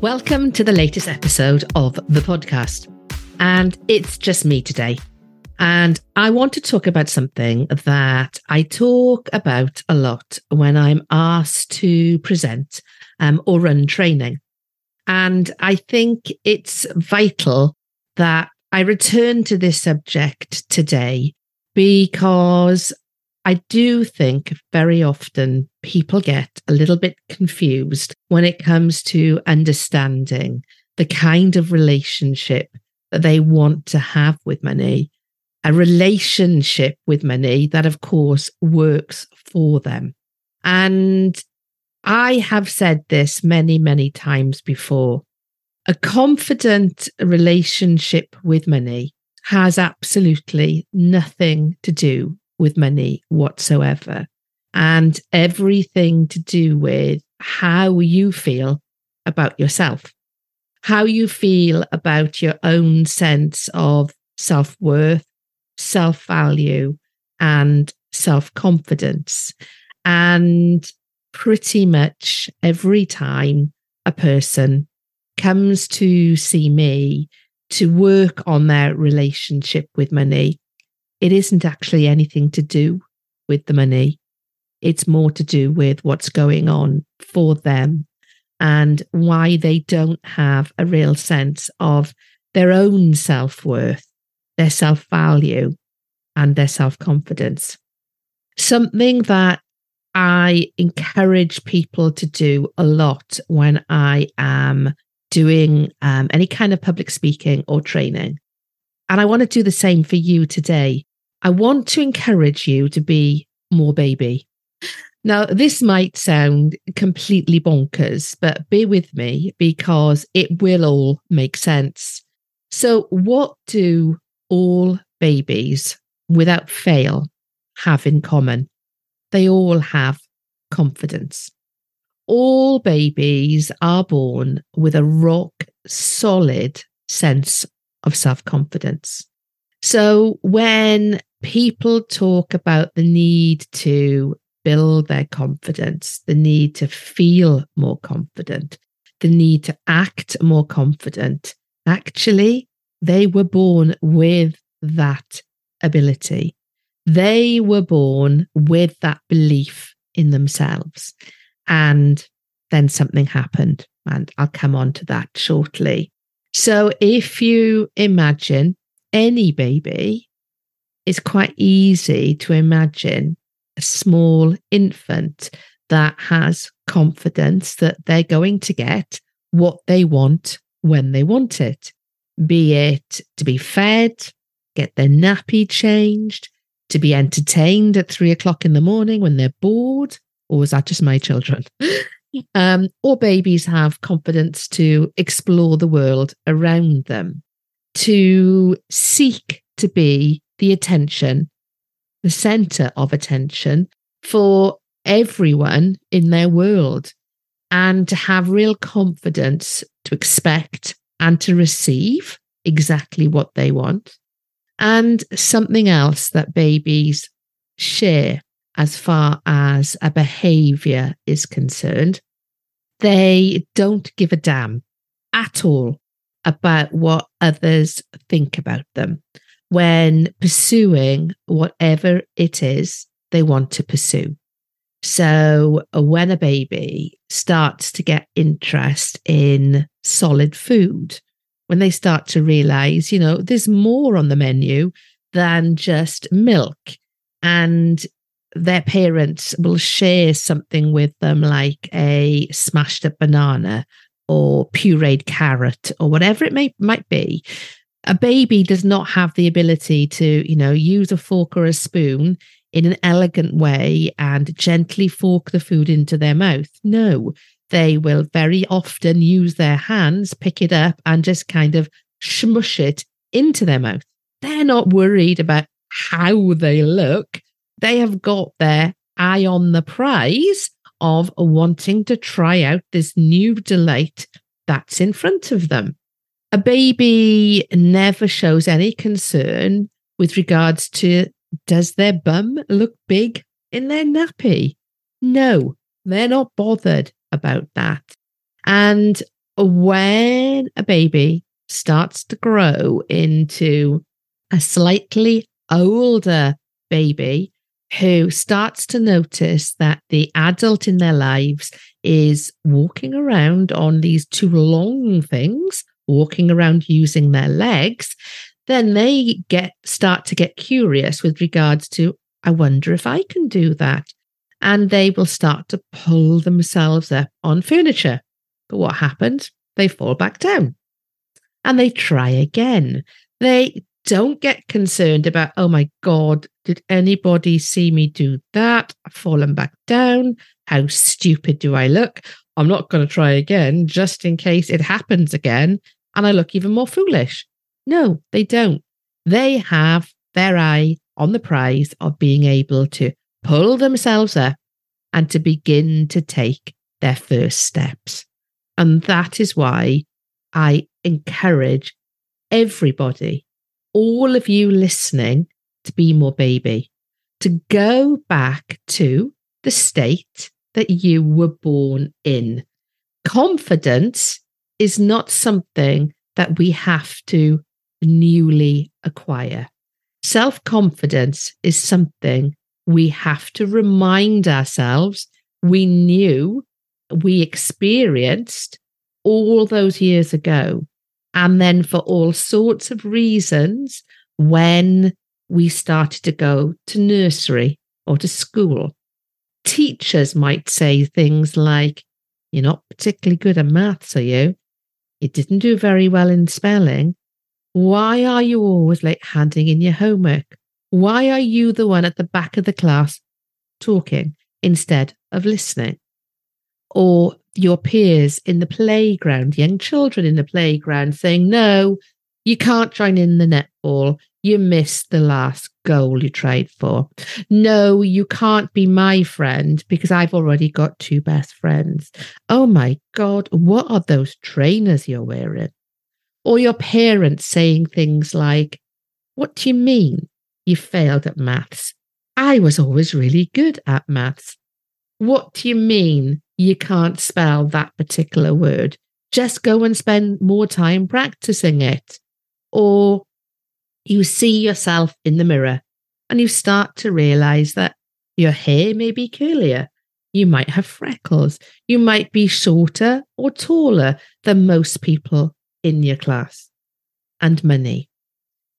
Welcome to the latest episode of the podcast. And it's just me today. And I want to talk about something that I talk about a lot when I'm asked to present or run training. And I think it's vital that I return to this subject today because I do think very often people get a little bit confused when it comes to understanding the kind of relationship that they want to have with money, a relationship with money that, of course, works for them. And I have said this many, many times before. A confident relationship with money has absolutely nothing to do with money whatsoever, and everything to do with how you feel about yourself, how you feel about your own sense of self-worth, self-value, and self-confidence. And pretty much every time a person comes to see me to work on their relationship with money, it isn't actually anything to do with the money. It's more to do with what's going on for them and why they don't have a real sense of their own self-worth, their self-value, and their self-confidence. Something that I encourage people to do a lot when I am doing any kind of public speaking or training. And I want to do the same for you today. I want to encourage you to be more baby. Now, this might sound completely bonkers, but bear with me because it will all make sense. So what do all babies, without fail, have in common? They all have confidence. All babies are born with a rock solid sense of self-confidence. So when people talk about the need to build their confidence, the need to feel more confident, the need to act more confident, actually, they were born with that ability. They were born with that belief in themselves. And then something happened, and I'll come on to that shortly. So if you imagine any baby, it's quite easy to imagine a small infant that has confidence that they're going to get what they want when they want it, be it to be fed, get their nappy changed, to be entertained at 3 o'clock in the morning when they're bored. Or is that just my children? Or babies have confidence to explore the world around them, to seek to be the attention, the center of attention for everyone in their world, and to have real confidence to expect and to receive exactly what they want. And something else that babies share as far as a behavior is concerned, they don't give a damn at all about what others think about them when pursuing whatever it is they want to pursue. So when a baby starts to get interest in solid food, when they start to realize, you know, there's more on the menu than just milk. And their parents will share something with them, like a smashed up banana or pureed carrot or whatever it might be. A baby does not have the ability to, you know, use a fork or a spoon in an elegant way and gently fork the food into their mouth. No, they will very often use their hands, pick it up and just kind of smush it into their mouth. They're not worried about how they look. They have got their eye on the prize of wanting to try out this new delight that's in front of them. A baby never shows any concern with regards to, does their bum look big in their nappy? No, they're not bothered about that. And when a baby starts to grow into a slightly older baby who starts to notice that the adult in their lives is walking around on these two long things, walking around using their legs, then they start to get curious with regards to, I wonder if I can do that. And they will start to pull themselves up on furniture. But what happens? They fall back down and they try again. They don't get concerned about, oh my God, did anybody see me do that? I've fallen back down. How stupid do I look? I'm not going to try again just in case it happens again and I look even more foolish. No, they don't. They have their eye on the prize of being able to pull themselves up and to begin to take their first steps. And that is why I encourage everybody, all of you listening, to be more baby, to go back to the state that you were born in. Confidence is not something that we have to newly acquire. Self-confidence is something we have to remind ourselves we knew, we experienced all those years ago. And then for all sorts of reasons, when we started to go to nursery or to school, teachers might say things like, you're not particularly good at maths, are you? You didn't do very well in spelling. Why are you always late handing in your homework? Why are you the one at the back of the class talking instead of listening? Or your peers in the playground, young children in the playground saying, no, you can't join in the netball. You missed the last goal you tried for. No, you can't be my friend because I've already got two best friends. Oh my God, what are those trainers you're wearing? Or your parents saying things like, what do you mean you failed at maths? I was always really good at maths. What do you mean you can't spell that particular word? Just go and spend more time practicing it. Or you see yourself in the mirror and you start to realize that your hair may be curlier. You might have freckles. You might be shorter or taller than most people in your class. And money.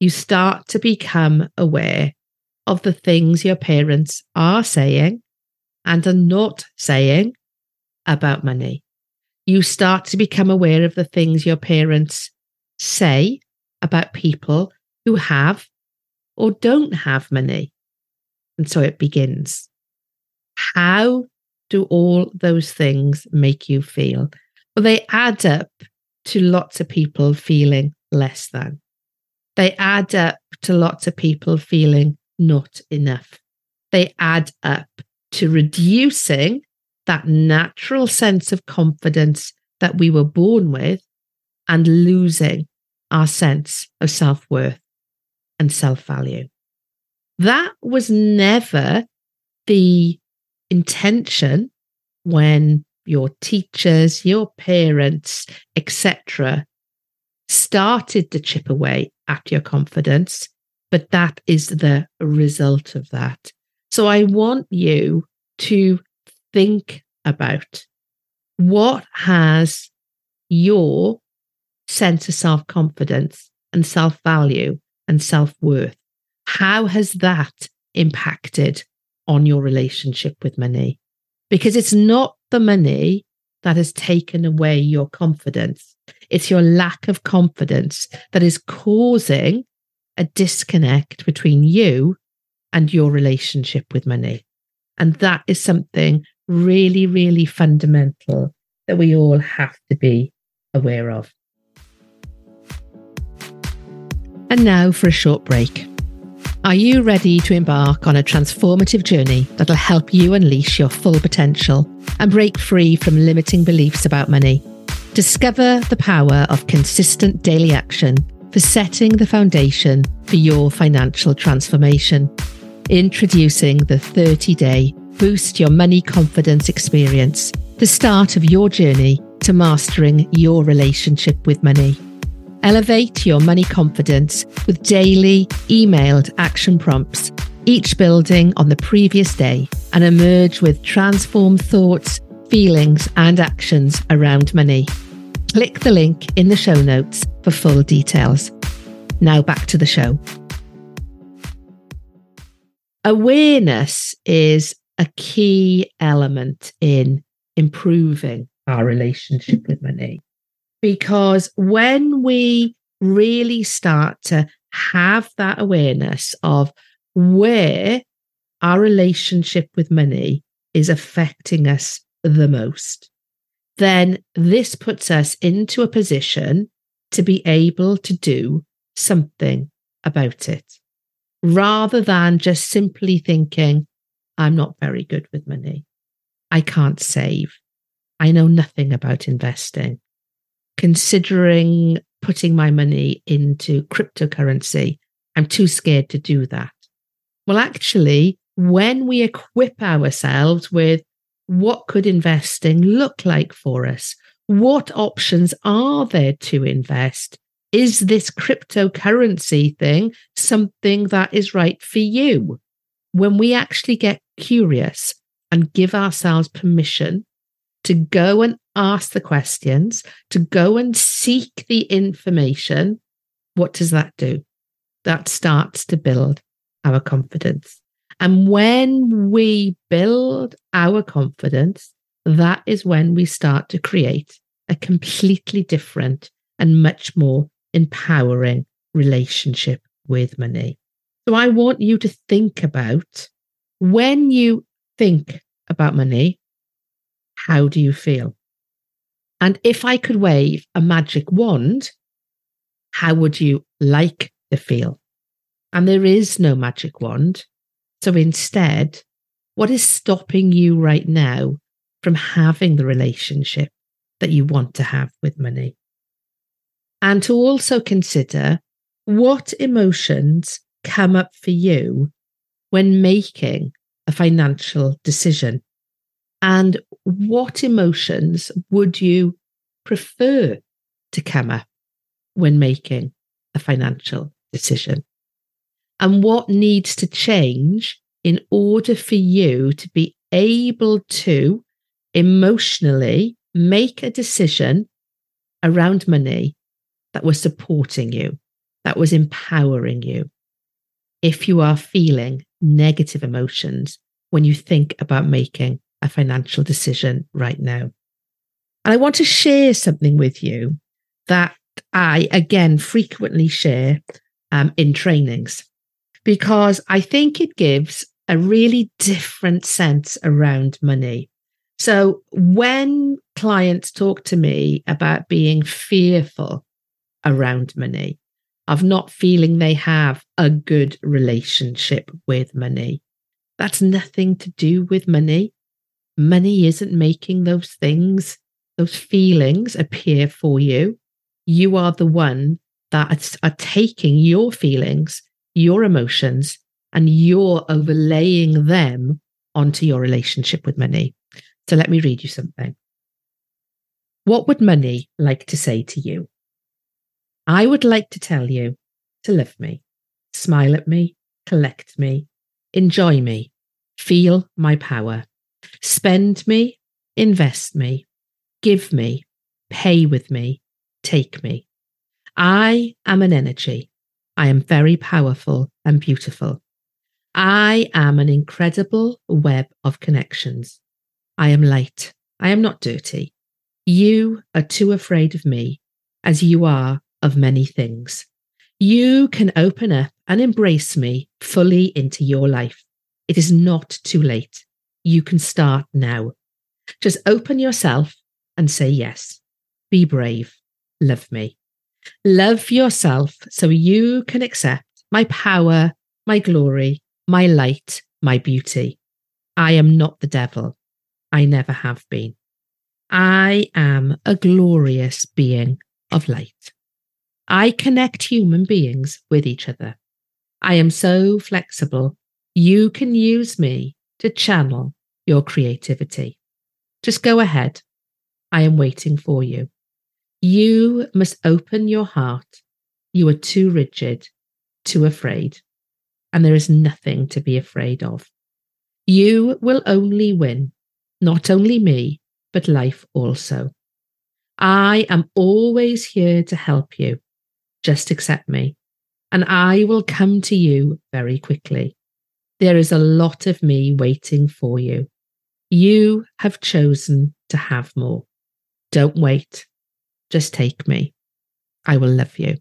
You start to become aware of the things your parents are saying and are not saying about money. You start to become aware of the things your parents say about people who have or don't have money. And so it begins. How do all those things make you feel? Well, they add up to lots of people feeling less than. They add up to lots of people feeling not enough. They add up to reducing that natural sense of confidence that we were born with and losing our sense of self-worth and self-value. That was never the intention when your teachers, your parents, etc., started to chip away at your confidence, but that is the result of that. So I want you to think about, what has your sense of self-confidence and self-value and self-worth. How has that impacted on your relationship with money? Because it's not the money that has taken away your confidence. It's your lack of confidence that is causing a disconnect between you and your relationship with money. And that is something really, really fundamental that we all have to be aware of. And now for a short break. Are you ready to embark on a transformative journey that'll help you unleash your full potential and break free from limiting beliefs about money? Discover the power of consistent daily action for setting the foundation for your financial transformation. Introducing the 30-day Boost Your Money Confidence Experience, the start of your journey to mastering your relationship with money. Elevate your money confidence with daily emailed action prompts, each building on the previous day, and emerge with transformed thoughts, feelings, and actions around money. Click the link in the show notes for full details. Now back to the show. Awareness is a key element in improving our relationship with money. Because when we really start to have that awareness of where our relationship with money is affecting us the most, then this puts us into a position to be able to do something about it, rather than just simply thinking, I'm not very good with money. I can't save. I know nothing about investing. Considering putting my money into cryptocurrency, I'm too scared to do that. Well, actually, when we equip ourselves with what could investing look like for us, what options are there to invest? Is this cryptocurrency thing something that is right for you? When we actually get curious and give ourselves permission to go and ask the questions, to go and seek the information, what does that do? That starts to build our confidence. And when we build our confidence, that is when we start to create a completely different and much more empowering relationship with money. So I want you to think about, when you think about money, how do you feel? And if I could wave a magic wand, how would you like to feel? And there is no magic wand. So instead, what is stopping you right now from having the relationship that you want to have with money? And to also consider what emotions come up for you when making a financial decision. And what emotions would you prefer to come up when making a financial decision? And what needs to change in order for you to be able to emotionally make a decision around money that was supporting you, that was empowering you? If you are feeling negative emotions when you think about making a financial decision right now. And I want to share something with you that I, again, frequently share in trainings, because I think it gives a really different sense around money. So when clients talk to me about being fearful around money, of not feeling they have a good relationship with money, that's nothing to do with money. Money isn't making those things, those feelings appear for you. You are the one that are taking your feelings, your emotions, and you're overlaying them onto your relationship with money. So let me read you something. What would money like to say to you? I would like to tell you to love me, smile at me, collect me, enjoy me, feel my power. Spend me, invest me, give me, pay with me, take me, I am an energy. I am very powerful and beautiful. I am an incredible web of connections. I am light. I am not dirty. You are too afraid of me, as you are of many things. You can open up and embrace me fully into your life. It is not too late. You can start now. Just open yourself and say yes. Be brave. Love me. Love yourself so you can accept my power, my glory, my light, my beauty. I am not the devil. I never have been. I am a glorious being of light. I connect human beings with each other. I am so flexible. You can use me to channel your creativity. Just go ahead. I am waiting for you. You must open your heart. You are too rigid, too afraid, and there is nothing to be afraid of. You will only win, not only me, but life also. I am always here to help you. Just accept me, and I will come to you very quickly. There is a lot of me waiting for you. You have chosen to have more. Don't wait. Just take me. I will love you.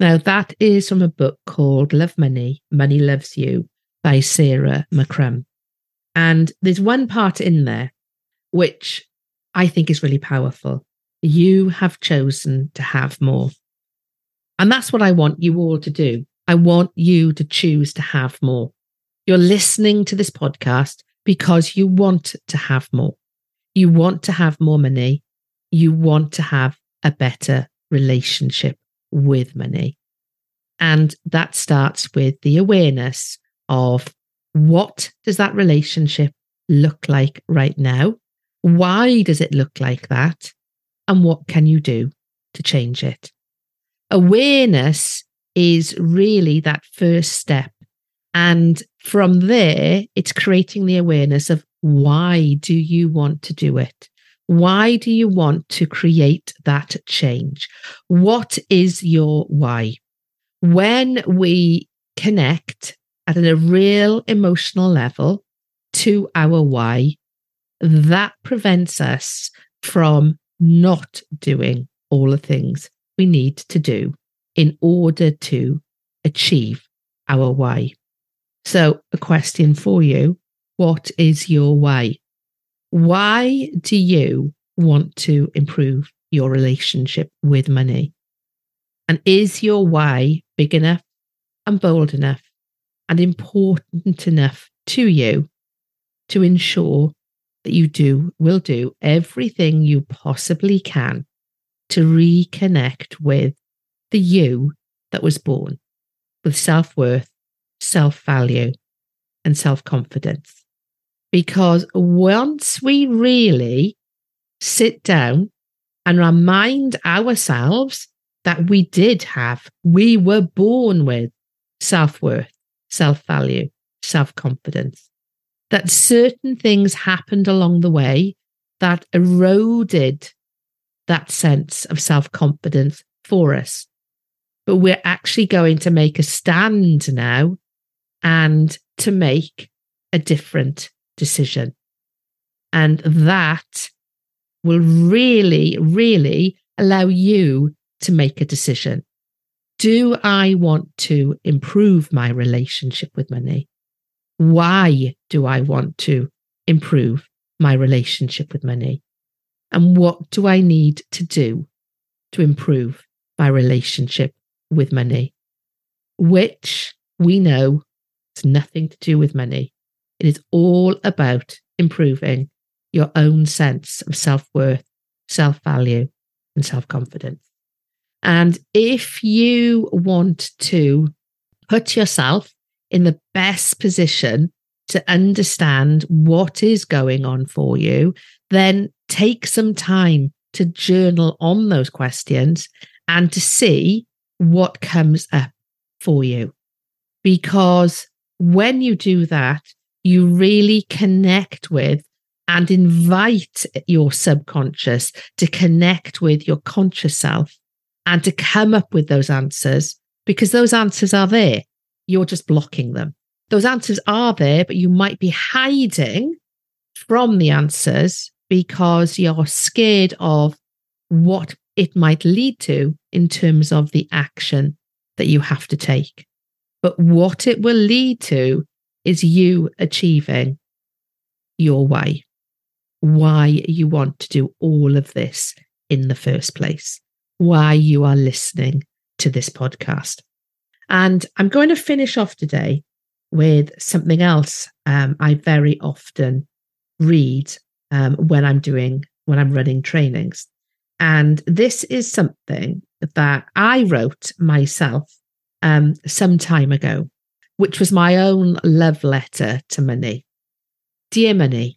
Now, that is from a book called Love Money, Money Loves You by Sarah McCrum. And there's one part in there which I think is really powerful. You have chosen to have more. And that's what I want you all to do. I want you to choose to have more. You're listening to this podcast because you want to have more. You want to have more money. You want to have a better relationship with money. And that starts with the awareness of what does that relationship look like right now? Why does it look like that? And what can you do to change it? Awareness is really that first step. And from there, it's creating the awareness of why do you want to do it? Why do you want to create that change? What is your why? When we connect at a real emotional level to our why, that prevents us from not doing all the things we need to do in order to achieve our why. So, a question for you, what is your why? Why do you want to improve your relationship with money? And is your why big enough and bold enough and important enough to you to ensure that you will do everything you possibly can to reconnect with the you that was born with self-worth, self-value, and self-confidence? Because once we really sit down and remind ourselves that we were born with self-worth, self-value, self-confidence, that certain things happened along the way that eroded that sense of self-confidence for us. But we're actually going to make a stand now and to make a different decision. And that will really, really allow you to make a decision. Do I want to improve my relationship with money? Why do I want to improve my relationship with money? And what do I need to do to improve my relationship with money? Which we know has nothing to do with money. It is all about improving your own sense of self-worth, self-value, and self-confidence. And if you want to put yourself in the best position to understand what is going on for you, then take some time to journal on those questions and to see what comes up for you. Because when you do that, you really connect with and invite your subconscious to connect with your conscious self and to come up with those answers, because those answers are there. You're just blocking them. Those answers are there, but you might be hiding from the answers because you're scared of what it might lead to in terms of the action that you have to take. But what it will lead to is you achieving your why you want to do all of this in the first place, why you are listening to this podcast. And I'm going to finish off today with something else I very often read when I'm running trainings. And this is something that I wrote myself some time ago, which was my own love letter to money. Dear money,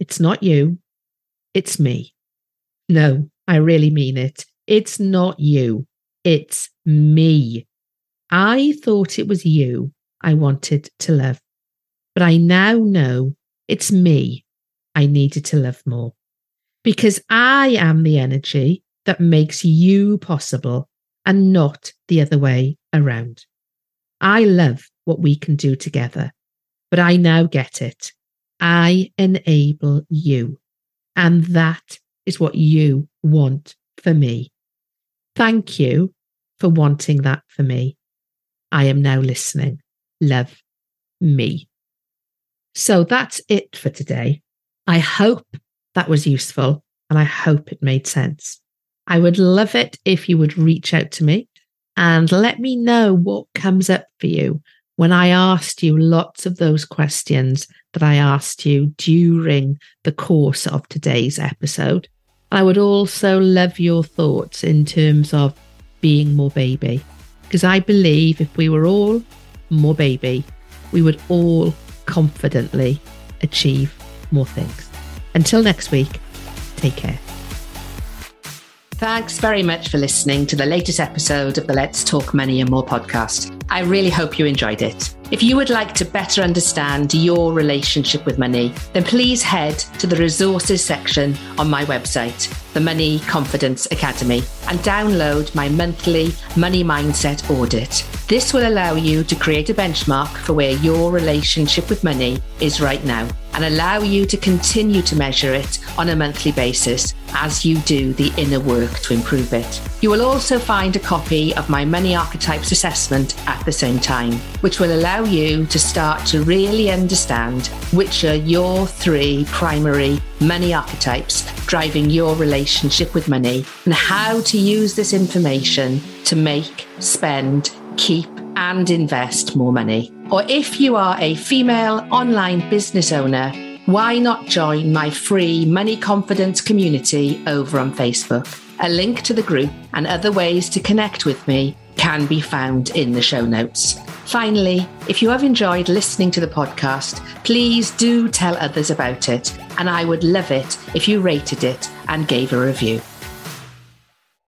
it's not you, it's me. No, I really mean it. It's not you, it's me. I thought it was you I wanted to love, but I now know it's me I needed to love more, because I am the energy that makes you possible and not the other way around. I love what we can do together, but I now get it. I enable you, and that is what you want for me. Thank you for wanting that for me. I am now listening. Love me. So that's it for today. I hope that was useful, and I hope it made sense. I would love it if you would reach out to me and let me know what comes up for you when I asked you lots of those questions that I asked you during the course of today's episode. I would also love your thoughts in terms of being more baby, because I believe if we were all more baby, we would all confidently achieve more things. Until next week, take care. Thanks very much for listening to the latest episode of the Let's Talk Money and More podcast. I really hope you enjoyed it. If you would like to better understand your relationship with money, then please head to the resources section on my website, the Money Confidence Academy, and download my monthly Money Mindset Audit. This will allow you to create a benchmark for where your relationship with money is right now, and allow you to continue to measure it on a monthly basis as you do the inner work to improve it. You will also find a copy of my Money Archetypes assessment at the same time, which will allow you to start to really understand which are your three primary money archetypes driving your relationship with money, and how to use this information to make, spend, keep, and invest more money. Or if you are a female online business owner, why not join my free Money Confidence community over on Facebook? A link to the group and other ways to connect with me can be found in the show notes. Finally, if you have enjoyed listening to the podcast, please do tell others about it, and I would love it if you rated it and gave a review.